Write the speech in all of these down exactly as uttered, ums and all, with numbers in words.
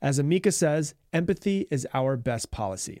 As Amica says, empathy is our best policy.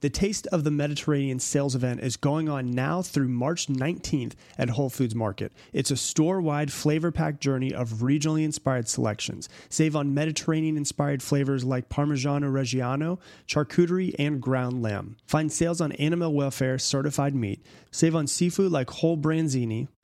The Taste of the Mediterranean sales event is going on now through March nineteenth at Whole Foods Market. It's a store-wide flavor-packed journey of regionally inspired selections. Save on Mediterranean-inspired flavors like Parmigiano Reggiano, charcuterie, and ground lamb. Find sales on animal welfare certified meat. Save on seafood like whole branzini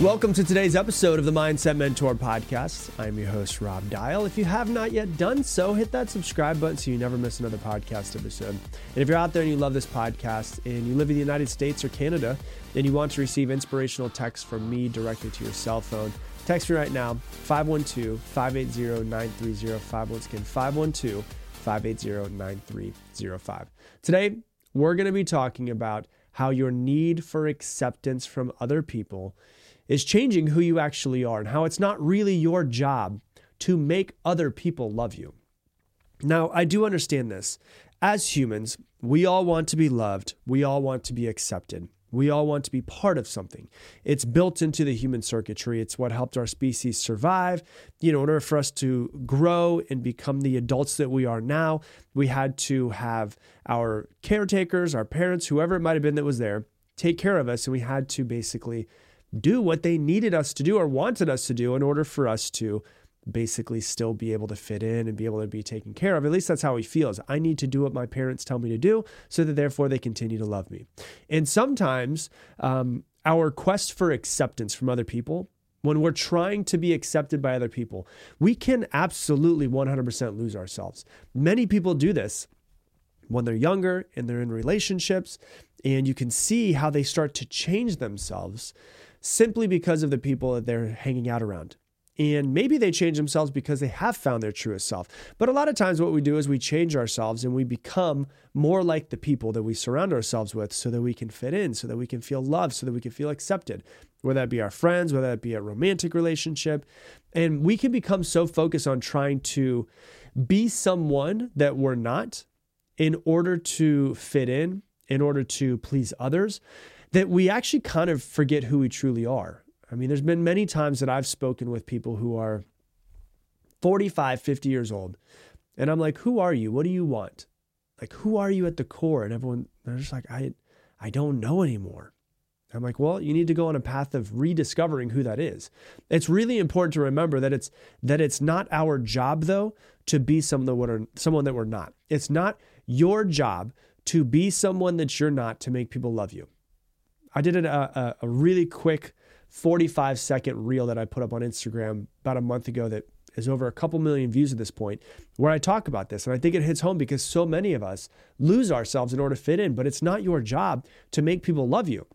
Welcome to today's episode of the Mindset Mentor Podcast. I'm your host, Rob Dial. If you have not yet done so, hit that subscribe button so you never miss another podcast episode. And if you're out there and you love this podcast and you live in the United States or Canada and you want to receive inspirational texts from me directly to your cell phone, text me right now, five one two, five eight zero, nine three zero five. Once again, five one two, five eight zero, nine three zero five. Today, we're going to be talking about how your need for acceptance from other people is changing who you actually are and how it's not really your job to make other people love you. Now, I do understand this. As humans, we all want to be loved. We all want to be accepted. We all want to be part of something. It's built into the human circuitry. It's what helped our species survive. You know, in order for us to grow and become the adults that we are now, we had to have our caretakers, our parents, whoever it might have been that was there, take care of us, and we had to basically do what they needed us to do or wanted us to do in order for us to basically still be able to fit in and be able to be taken care of. At least that's how he feels. I need to do what my parents tell me to do so that therefore they continue to love me. And sometimes um, our quest for acceptance from other people, when we're trying to be accepted by other people, we can absolutely one hundred percent lose ourselves. Many people do this when they're younger and they're in relationships, and you can see how they start to change themselves simply because of the people that they're hanging out around. And maybe they change themselves because they have found their truest self. But a lot of times what we do is we change ourselves and we become more like the people that we surround ourselves with so that we can fit in, so that we can feel loved, so that we can feel accepted, whether that be our friends, whether that be a romantic relationship. And we can become so focused on trying to be someone that we're not in order to fit in, in order to please others, that we actually kind of forget who we truly are. I mean, there's been many times that I've spoken with people who are forty-five, fifty years old. And I'm like, who are you? What do you want? Like, who are you at the core? And everyone, they're just like, I, I don't know anymore. I'm like, well, you need to go on a path of rediscovering who that is. It's really important to remember that it's that it's not our job, though, to be someone that we're, someone that we're not. It's not your job to be someone that you're not to make people love you. I did a, a, a really quick forty-five second reel that I put up on Instagram about a month ago that is over a couple million views at this point, where I talk about this. And I think it hits home because so many of us lose ourselves in order to fit in, but it's not your job to make people love you.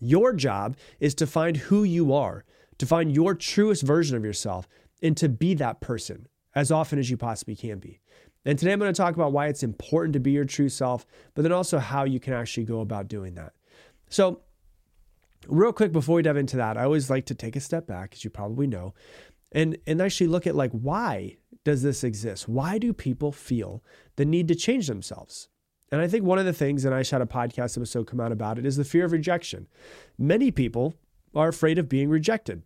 Your job is to find who you are, to find your truest version of yourself, and to be that person as often as you possibly can be. And today I'm going to talk about why it's important to be your true self, but then also how you can actually go about doing that. So real quick, before we dive into that, I always like to take a step back, as you probably know, and, and actually look at, like, why does this exist? Why do people feel the need to change themselves? And I think one of the things, and I just had a podcast episode come out about it, is the fear of rejection. Many people are afraid of being rejected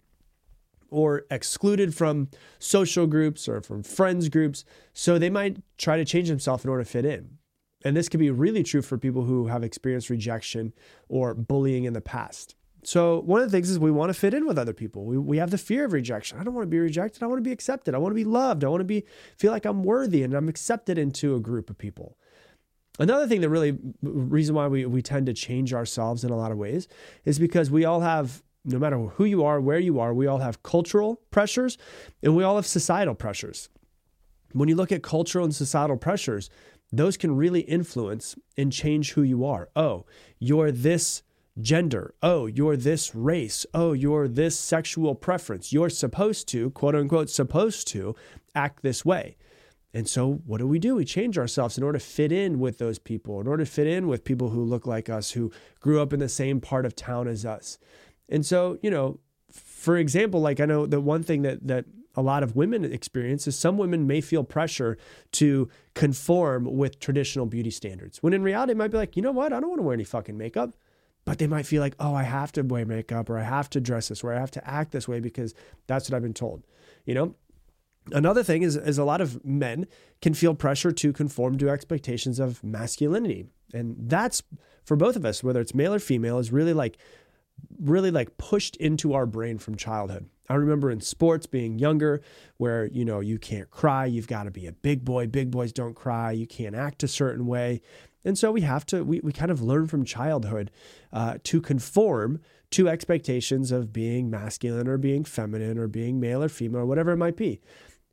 or excluded from social groups or from friends groups. So they might try to change themselves in order to fit in. And this could be really true for people who have experienced rejection or bullying in the past. So one of the things is we want to fit in with other people. We we have the fear of rejection. I don't want to be rejected. I want to be accepted. I want to be loved. I want to be feel like I'm worthy and I'm accepted into a group of people. Another thing that really, reason why we, we tend to change ourselves in a lot of ways is because we all have, no matter who you are, where you are, we all have cultural pressures and we all have societal pressures. When you look at cultural and societal pressures, those can really influence and change who you are. Oh, you're this gender. Oh, you're this race. Oh, you're this sexual preference. You're supposed to, quote unquote, supposed to act this way. And so what do we do? We change ourselves in order to fit in with those people, in order to fit in with people who look like us, who grew up in the same part of town as us. And so, you know, for example, like I know the one thing that that a lot of women experience is some women may feel pressure to conform with traditional beauty standards, when in reality it might be like, you know what? I don't want to wear any fucking makeup. But they might feel like, oh, I have to wear makeup, or I have to dress this way, or I have to act this way because that's what I've been told, you know? Another thing is, is a lot of men can feel pressure to conform to expectations of masculinity. And that's, for both of us, whether it's male or female, is really like, really like pushed into our brain from childhood. I remember in sports being younger where, you know, you can't cry. You've got to be a big boy. Big boys don't cry. You can't act a certain way. And so we have to, we, we kind of learn from childhood uh, to conform to expectations of being masculine or being feminine or being male or female or whatever it might be.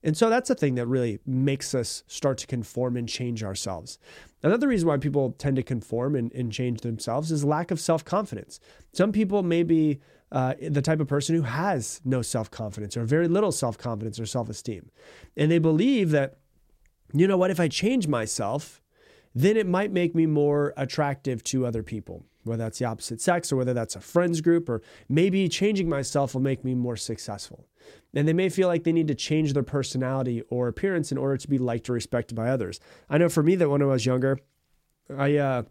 And so that's a thing that really makes us start to conform and change ourselves. Another reason why people tend to conform and, and change themselves is lack of self-confidence. Some people may be uh, the type of person who has no self-confidence or very little self-confidence or self-esteem. And they believe that, you know what, if I change myself, then it might make me more attractive to other people, whether that's the opposite sex or whether that's a friends group, or maybe changing myself will make me more successful. And they may feel like they need to change their personality or appearance in order to be liked or respected by others. I know for me that when I was younger, I uh,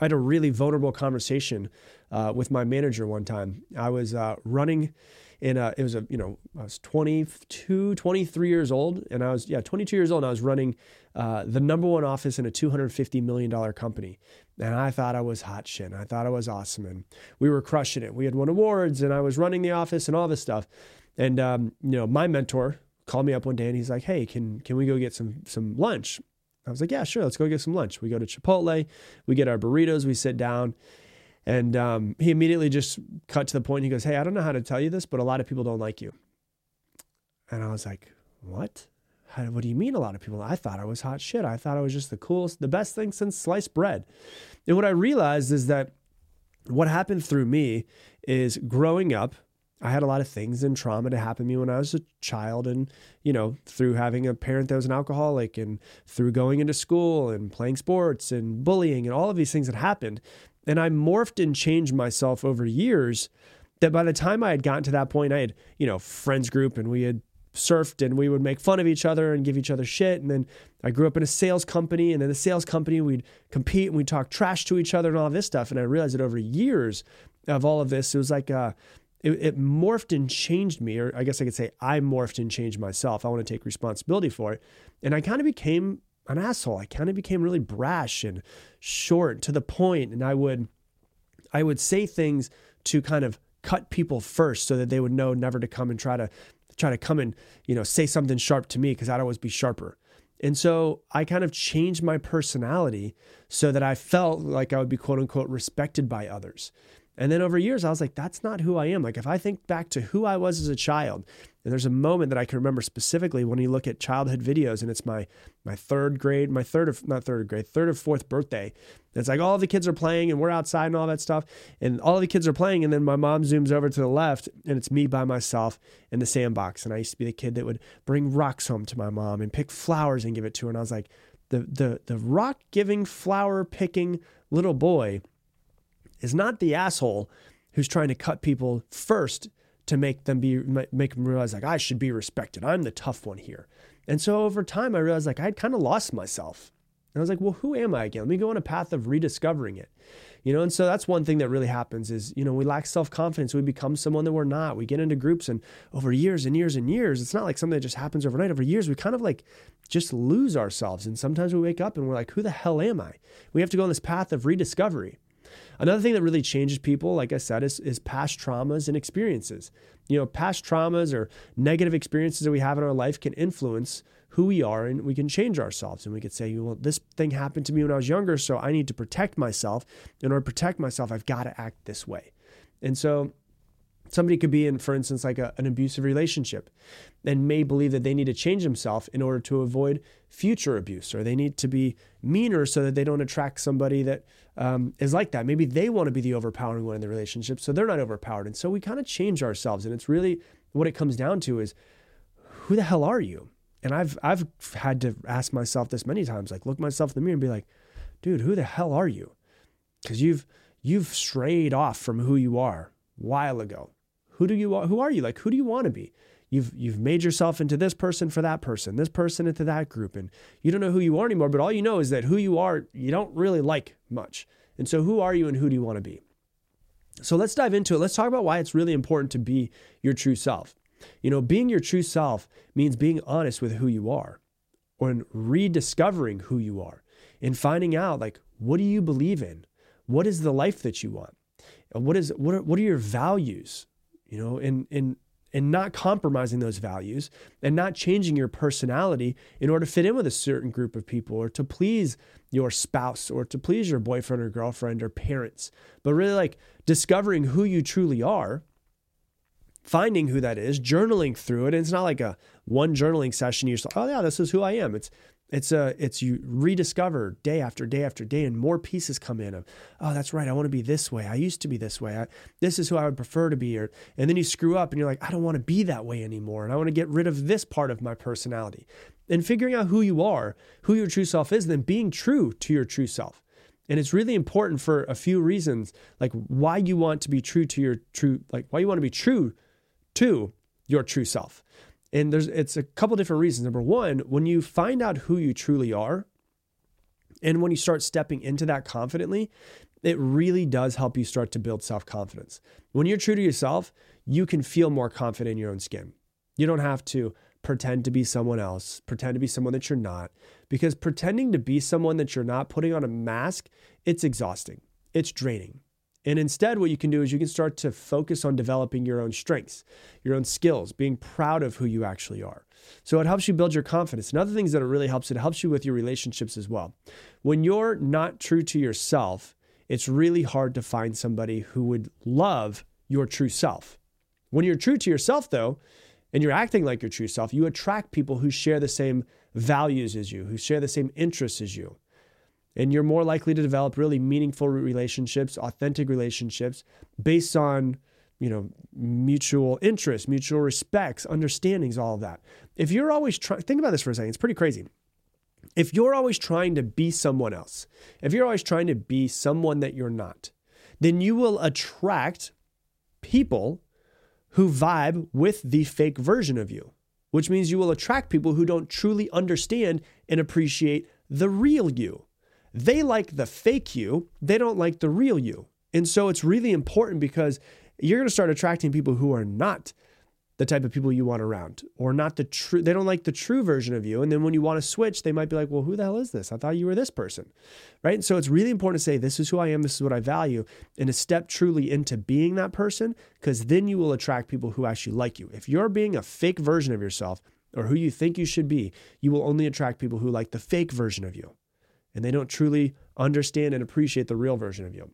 I had a really vulnerable conversation uh, with my manager one time. I was uh, running in a, it was a, you know, I was twenty-two, twenty-three years old, and I was, yeah, twenty-two years old, and I was running uh, the number one office in a two hundred fifty million dollars company. And I thought I was hot shit. And I thought I was awesome. And we were crushing it. We had won awards and I was running the office and all this stuff. And, um, you know, my mentor called me up one day and he's like, hey, can, can we go get some, some lunch? I was like, yeah, sure. Let's go get some lunch. We go to Chipotle, we get our burritos, we sit down. And um, he immediately just cut to the point. He goes, hey, I don't know how to tell you this, but a lot of people don't like you. And I was like, what? How, what do you mean a lot of people? I thought I was hot shit. I thought I was just the coolest, the best thing since sliced bread. And what I realized is that what happened through me is growing up, I had a lot of things and trauma that happened to me when I was a child, and, you know, through having a parent that was an alcoholic, and through going into school and playing sports and bullying and all of these things that happened. And I morphed and changed myself over years that by the time I had gotten to that point, I had, you know, friends group, and we had surfed and we would make fun of each other and give each other shit. And then I grew up in a sales company, and then the sales company, we'd compete and we'd talk trash to each other and all this stuff. And I realized that over years of all of this, it was like, uh, it, it morphed and changed me, or I guess I could say I morphed and changed myself. I want to take responsibility for it. And I kind of became an asshole. I kind of became really brash and short to the point. And I would, I would say things to kind of cut people first so that they would know never to come and try to try to come and, you know, say something sharp to me, because I'd always be sharper. And so I kind of changed my personality so that I felt like I would be, quote unquote, respected by others. And then over years, I was like, that's not who I am. Like if I think back to who I was as a child, and there's a moment that I can remember specifically when you look at childhood videos, and it's my my third grade, my third of, not third grade, third or fourth birthday. And it's like all the kids are playing and we're outside and all that stuff. And all the kids are playing. And then my mom zooms over to the left and it's me by myself in the sandbox. And I used to be the kid that would bring rocks home to my mom and pick flowers and give it to her. And I was like, the the the rock giving, flower picking little boy is not the asshole who's trying to cut people first to make them be, make them realize like I should be respected. I'm the tough one here. And so over time, I realized like I'd kind of lost myself. And I was like, well, who am I again? Let me go on a path of rediscovering it. You know, and so that's one thing that really happens is, you know, we lack self-confidence. We become someone that we're not. We get into groups, and over years and years and years, it's not like something that just happens overnight. Over years, we kind of like just lose ourselves. And sometimes we wake up and we're like, who the hell am I? We have to go on this path of rediscovery. Another thing that really changes people, like I said, is, is past traumas and experiences. You know, past traumas or negative experiences that we have in our life can influence who we are, and we can change ourselves. And we could say, well, this thing happened to me when I was younger, so I need to protect myself. In order to protect myself, I've got to act this way. And so somebody could be in, for instance, like a, an abusive relationship, and may believe that they need to change themselves in order to avoid future abuse, or they need to be meaner so that they don't attract somebody that um, is like that. Maybe they want to be the overpowering one in the relationship, so they're not overpowered. And so we kind of change ourselves. And it's really what it comes down to is, who the hell are you? And I've I've had to ask myself this many times, like look myself in the mirror and be like, dude, who the hell are you? Because you've you've strayed off from who you are a while ago. Who do you who are you? Like, who do you want to be? You've you've made yourself into this person for that person, this person into that group, and you don't know who you are anymore. But all you know is that who you are, you don't really like much. And so, who are you, and who do you want to be? So let's dive into it. Let's talk about why it's really important to be your true self. You know, being your true self means being honest with who you are, or in rediscovering who you are, and finding out, like, what do you believe in? What is the life that you want? What is what are, what are your values? You know, and and and not compromising those values, and not changing your personality in order to fit in with a certain group of people, or to please your spouse, or to please your boyfriend or girlfriend or parents, but really like discovering who you truly are. Finding who that is, journaling through it. And it's not like a one journaling session. You're just like, oh yeah, this is who I am. It's, it's a, it's you rediscover day after day after day, and more pieces come in of, oh, that's right. I want to be this way. I used to be this way. I, this is who I would prefer to be. Or, and then you screw up and you're like, I don't want to be that way anymore. And I want to get rid of this part of my personality. And figuring out who you are, who your true self is, and then being true to your true self. And it's really important for a few reasons, like why you want to be true to your true, like why you want to be true to your true self. And there's it's a couple different reasons. Number one, when you find out who you truly are, and when you start stepping into that confidently, it really does help you start to build self-confidence. When you're true to yourself, you can feel more confident in your own skin. You don't have to pretend to be someone else, pretend to be someone that you're not, because pretending to be someone that you're not, putting on a mask, it's exhausting, it's draining. And instead, what you can do is you can start to focus on developing your own strengths, your own skills, being proud of who you actually are. So it helps you build your confidence. And other things that it really helps, it helps you with your relationships as well. When you're not true to yourself, it's really hard to find somebody who would love your true self. When you're true to yourself, though, and you're acting like your true self, you attract people who share the same values as you, who share the same interests as you. And you're more likely to develop really meaningful relationships, authentic relationships based on, you know, mutual interests, mutual respects, understandings, all of that. If you're always trying, think about this for a second, it's pretty crazy. If you're always trying to be someone else, if you're always trying to be someone that you're not, then you will attract people who vibe with the fake version of you, which means you will attract people who don't truly understand and appreciate the real you. They like the fake you, they don't like the real you. And so it's really important, because you're going to start attracting people who are not the type of people you want around, or not the true, they don't like the true version of you. And then when you want to switch, they might be like, well, who the hell is this? I thought you were this person, right? And so it's really important to say, this is who I am, this is what I value, and to step truly into being that person, because then you will attract people who actually like you. If you're being a fake version of yourself, or who you think you should be, you will only attract people who like the fake version of you, and they don't truly understand and appreciate the real version of you.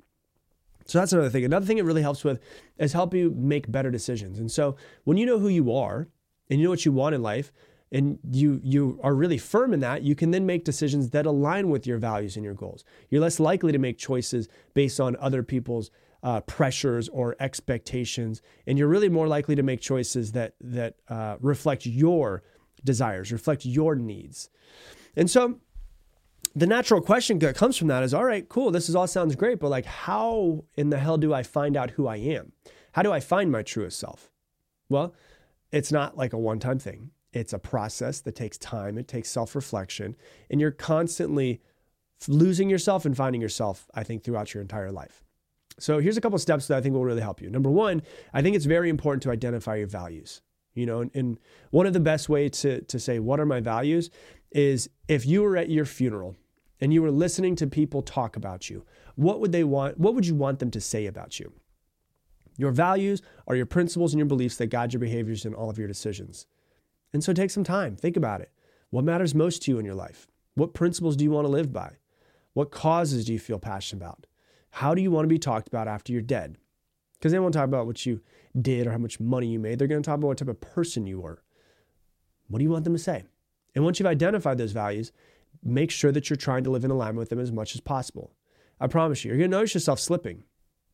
So that's another thing. Another thing it really helps with is help you make better decisions. And so when you know who you are, and you know what you want in life, and you you are really firm in that, you can then make decisions that align with your values and your goals. You're less likely to make choices based on other people's uh, pressures or expectations, and you're really more likely to make choices that that uh, reflect your desires, reflect your needs. And so the natural question that comes from that is, all right, cool, this is all sounds great, but like, how in the hell do I find out who I am? How do I find my truest self? Well, it's not like a one-time thing. It's a process that takes time. It takes self-reflection, and you're constantly losing yourself and finding yourself, I think, throughout your entire life. So here's a couple of steps that I think will really help you. Number one, I think it's very important to identify your values. You know, and, and one of the best ways to, to say, what are my values, is if you were at your funeral and you were listening to people talk about you, what would they want? What would you want them to say about you? Your values are your principles and your beliefs that guide your behaviors and all of your decisions. And so take some time. Think about it. What matters most to you in your life? What principles do you want to live by? What causes do you feel passionate about? How do you want to be talked about after you're dead? Because they won't talk about what you did or how much money you made. They're going to talk about what type of person you were. What do you want them to say? And once you've identified those values, make sure that you're trying to live in alignment with them as much as possible. I promise you, you're going to notice yourself slipping.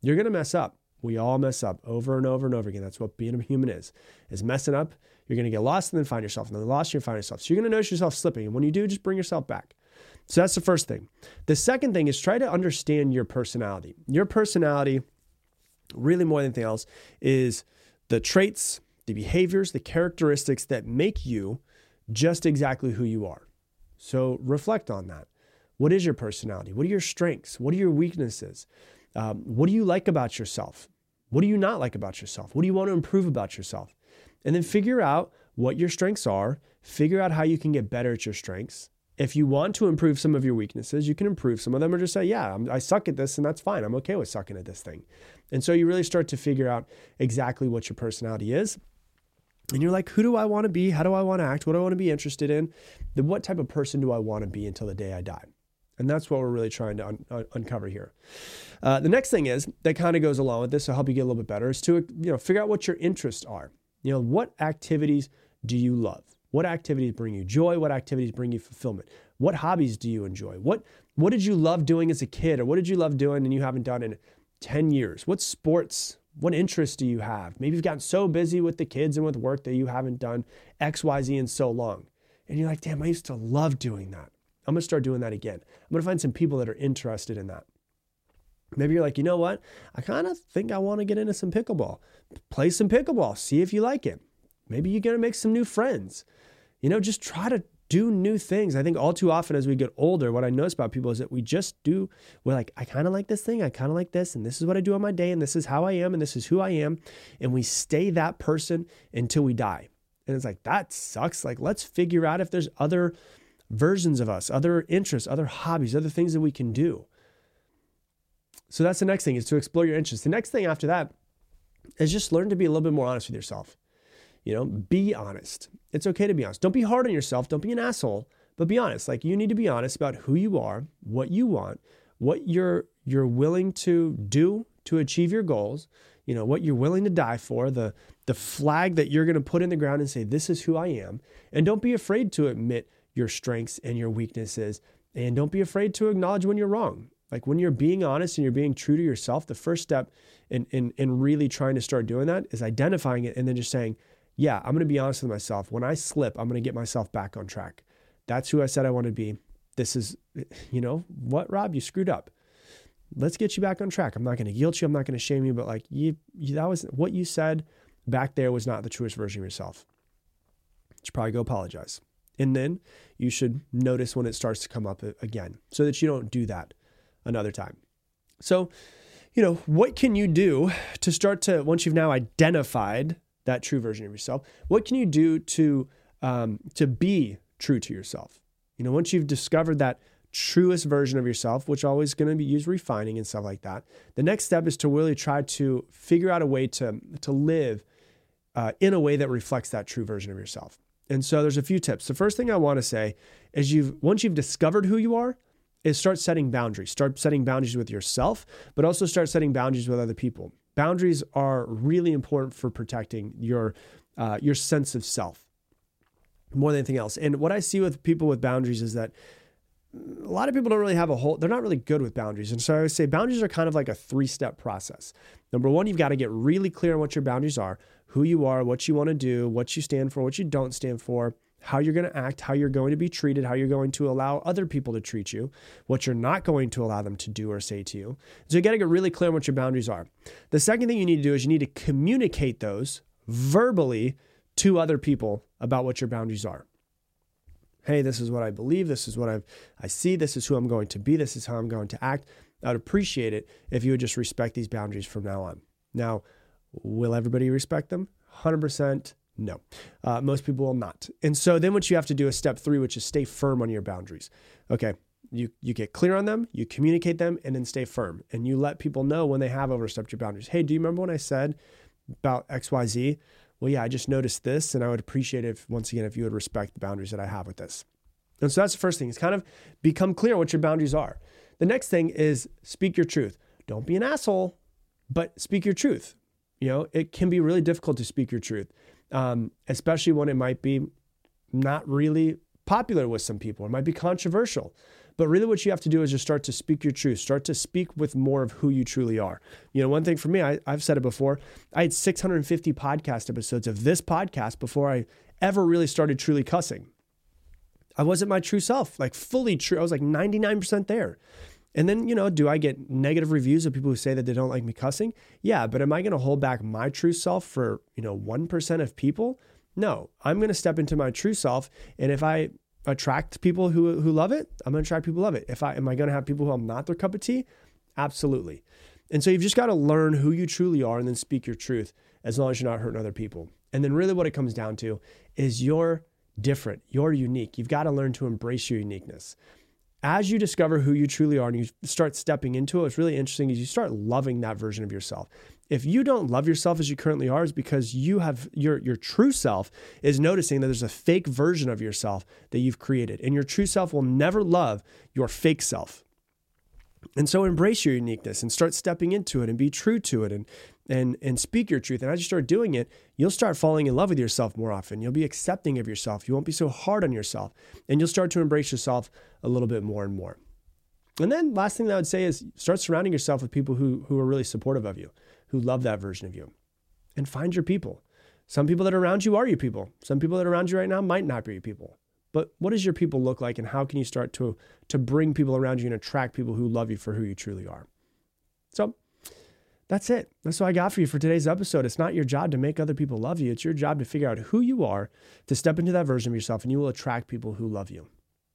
You're going to mess up. We all mess up over and over and over again. That's what being a human is, is messing up. You're going to get lost and then find yourself, and then lost and you'll find yourself. So you're going to notice yourself slipping. And when you do, just bring yourself back. So that's the first thing. The second thing is try to understand your personality. Your personality, really more than anything else, is the traits, the behaviors, the characteristics that make you just exactly who you are. So reflect on that. What is your personality? What are your strengths? What are your weaknesses? Um, what do you like about yourself? What do you not like about yourself? What do you want to improve about yourself? And then figure out what your strengths are. Figure out how you can get better at your strengths. If you want to improve some of your weaknesses, you can improve some of them, or just say, yeah, I'm, I suck at this and that's fine. I'm okay with sucking at this thing. And so you really start to figure out exactly what your personality is. And you're like, who do I want to be? How do I want to act? What do I want to be interested in? Then what type of person do I want to be until the day I die? And that's what we're really trying to un- un- uncover here. Uh, the next thing is, that kind of goes along with this, so help you get a little bit better, is to, you know, figure out what your interests are. You know, what activities do you love? What activities bring you joy? What activities bring you fulfillment? What hobbies do you enjoy? What what did you love doing as a kid? Or what did you love doing and you haven't done in ten years? What sports, what interests do you have? Maybe you've gotten so busy with the kids and with work that you haven't done X, Y, Z in so long. And you're like, damn, I used to love doing that. I'm gonna start doing that again. I'm gonna find some people that are interested in that. Maybe you're like, you know what? I kind of think I wanna get into some pickleball. Play some pickleball, see if you like it. Maybe you're gonna make some new friends. You know, just try to do new things. I think all too often as we get older, what I notice about people is that we just do, we're like, I kind of like this thing, I kind of like this, and this is what I do on my day, and this is how I am, and this is who I am. And we stay that person until we die. And it's like, that sucks. Like, let's figure out if there's other versions of us, other interests, other hobbies, other things that we can do. So that's the next thing, is to explore your interests. The next thing after that is just learn to be a little bit more honest with yourself. You know, be honest. It's okay to be honest. Don't be hard on yourself. Don't be an asshole, but be honest. Like, you need to be honest about who you are, what you want, what you're you're willing to do to achieve your goals, you know, what you're willing to die for, the the flag that you're going to put in the ground and say, this is who I am. And don't be afraid to admit your strengths and your weaknesses. And don't be afraid to acknowledge when you're wrong. Like, when you're being honest and you're being true to yourself, the first step in in, in really trying to start doing that is identifying it and then just saying, yeah, I'm going to be honest with myself. When I slip, I'm going to get myself back on track. That's who I said I want to be. This is, you know, what, Rob, you screwed up. Let's get you back on track. I'm not going to guilt you. I'm not going to shame you, but like you, you, that was what you said back there was not the truest version of yourself. You should probably go apologize. And then you should notice when it starts to come up again so that you don't do that another time. So, you know, what can you do to start to, once you've now identified that true version of yourself, what can you do to um, to be true to yourself? You know, once you've discovered that truest version of yourself, which always going to be used refining and stuff like that, the next step is to really try to figure out a way to, to live uh, in a way that reflects that true version of yourself. And so there's a few tips. The first thing I want to say is you've once you've discovered who you are, is start setting boundaries. Start setting boundaries with yourself, but also start setting boundaries with other people. Boundaries are really important for protecting your uh, your sense of self more than anything else. And what I see with people with boundaries is that a lot of people don't really have a whole, they're not really good with boundaries. And so I always say boundaries are kind of like a three-step process. Number one, you've got to get really clear on what your boundaries are, who you are, what you want to do, what you stand for, what you don't stand for, how you're going to act, how you're going to be treated, how you're going to allow other people to treat you, what you're not going to allow them to do or say to you. So you got to get really clear on what your boundaries are. The second thing you need to do is you need to communicate those verbally to other people about what your boundaries are. hey, this is what I believe, this is what I've, I see, this is who I'm going to be, this is how I'm going to act. I'd appreciate it if you would just respect these boundaries from now on. Now, will everybody respect them? one hundred percent no. Uh, most people will not. And so then what you have to do is step three, which is stay firm on your boundaries. Okay, you you get clear on them, you communicate them, and then stay firm. And you let people know when they have overstepped your boundaries. Hey, do you remember when I said about X Y Z? Well, yeah, I just noticed this, and I would appreciate it, if, once again, if you would respect the boundaries that I have with this. And so that's the first thing, is kind of become clear what your boundaries are. The next thing is speak your truth. Don't be an asshole, but speak your truth. You know, it can be really difficult to speak your truth, um, especially when it might be not really popular with some people. It might be controversial. But really what you have to do is just start to speak your truth. Start to speak with more of who you truly are. You know, one thing for me, I, I've said it before, I had six hundred fifty podcast episodes of this podcast before I ever really started truly cussing. I wasn't my true self, like fully true. I was like ninety-nine percent there. And then, you know, do I get negative reviews of people who say that they don't like me cussing? Yeah, but am I going to hold back my true self for, you know, one percent of people? No, I'm going to step into my true self. And if I attract people who who love it, I'm going to attract people who love it. If I am I going to have people who I'm not their cup of tea? Absolutely. And so you've just got to learn who you truly are and then speak your truth as long as you're not hurting other people. And then really what it comes down to is you're different. You're unique. You've got to learn to embrace your uniqueness. As you discover who you truly are and you start stepping into it, what's really interesting is you start loving that version of yourself. If you don't love yourself as you currently are, it's because you have your, your true self is noticing that there's a fake version of yourself that you've created, and your true self will never love your fake self. And so embrace your uniqueness and start stepping into it and be true to it and and and speak your truth. And as you start doing it, you'll start falling in love with yourself more often. You'll be accepting of yourself. You won't be so hard on yourself, and you'll start to embrace yourself a little bit more and more. And then last thing that I would say is start surrounding yourself with people who, who are really supportive of you, who love that version of you, and find your people. Some people that are around you are your people. Some people that are around you right now might not be your people. But what does your people look like, and how can you start to, to bring people around you and attract people who love you for who you truly are? So that's it. That's what I got for you for today's episode. It's not your job to make other people love you. It's your job to figure out who you are, to step into that version of yourself, and you will attract people who love you.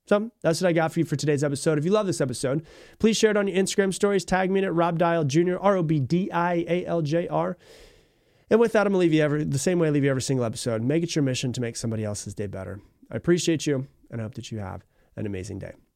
So that's what I got for you for today's episode. If you love this episode, please share it on your Instagram stories. Tag me in it, RobDialJr, R O B D I A L J R. And with that, I'm going to leave you every, the same way I leave you every single episode. Make it your mission to make somebody else's day better. I appreciate you, and I hope that you have an amazing day.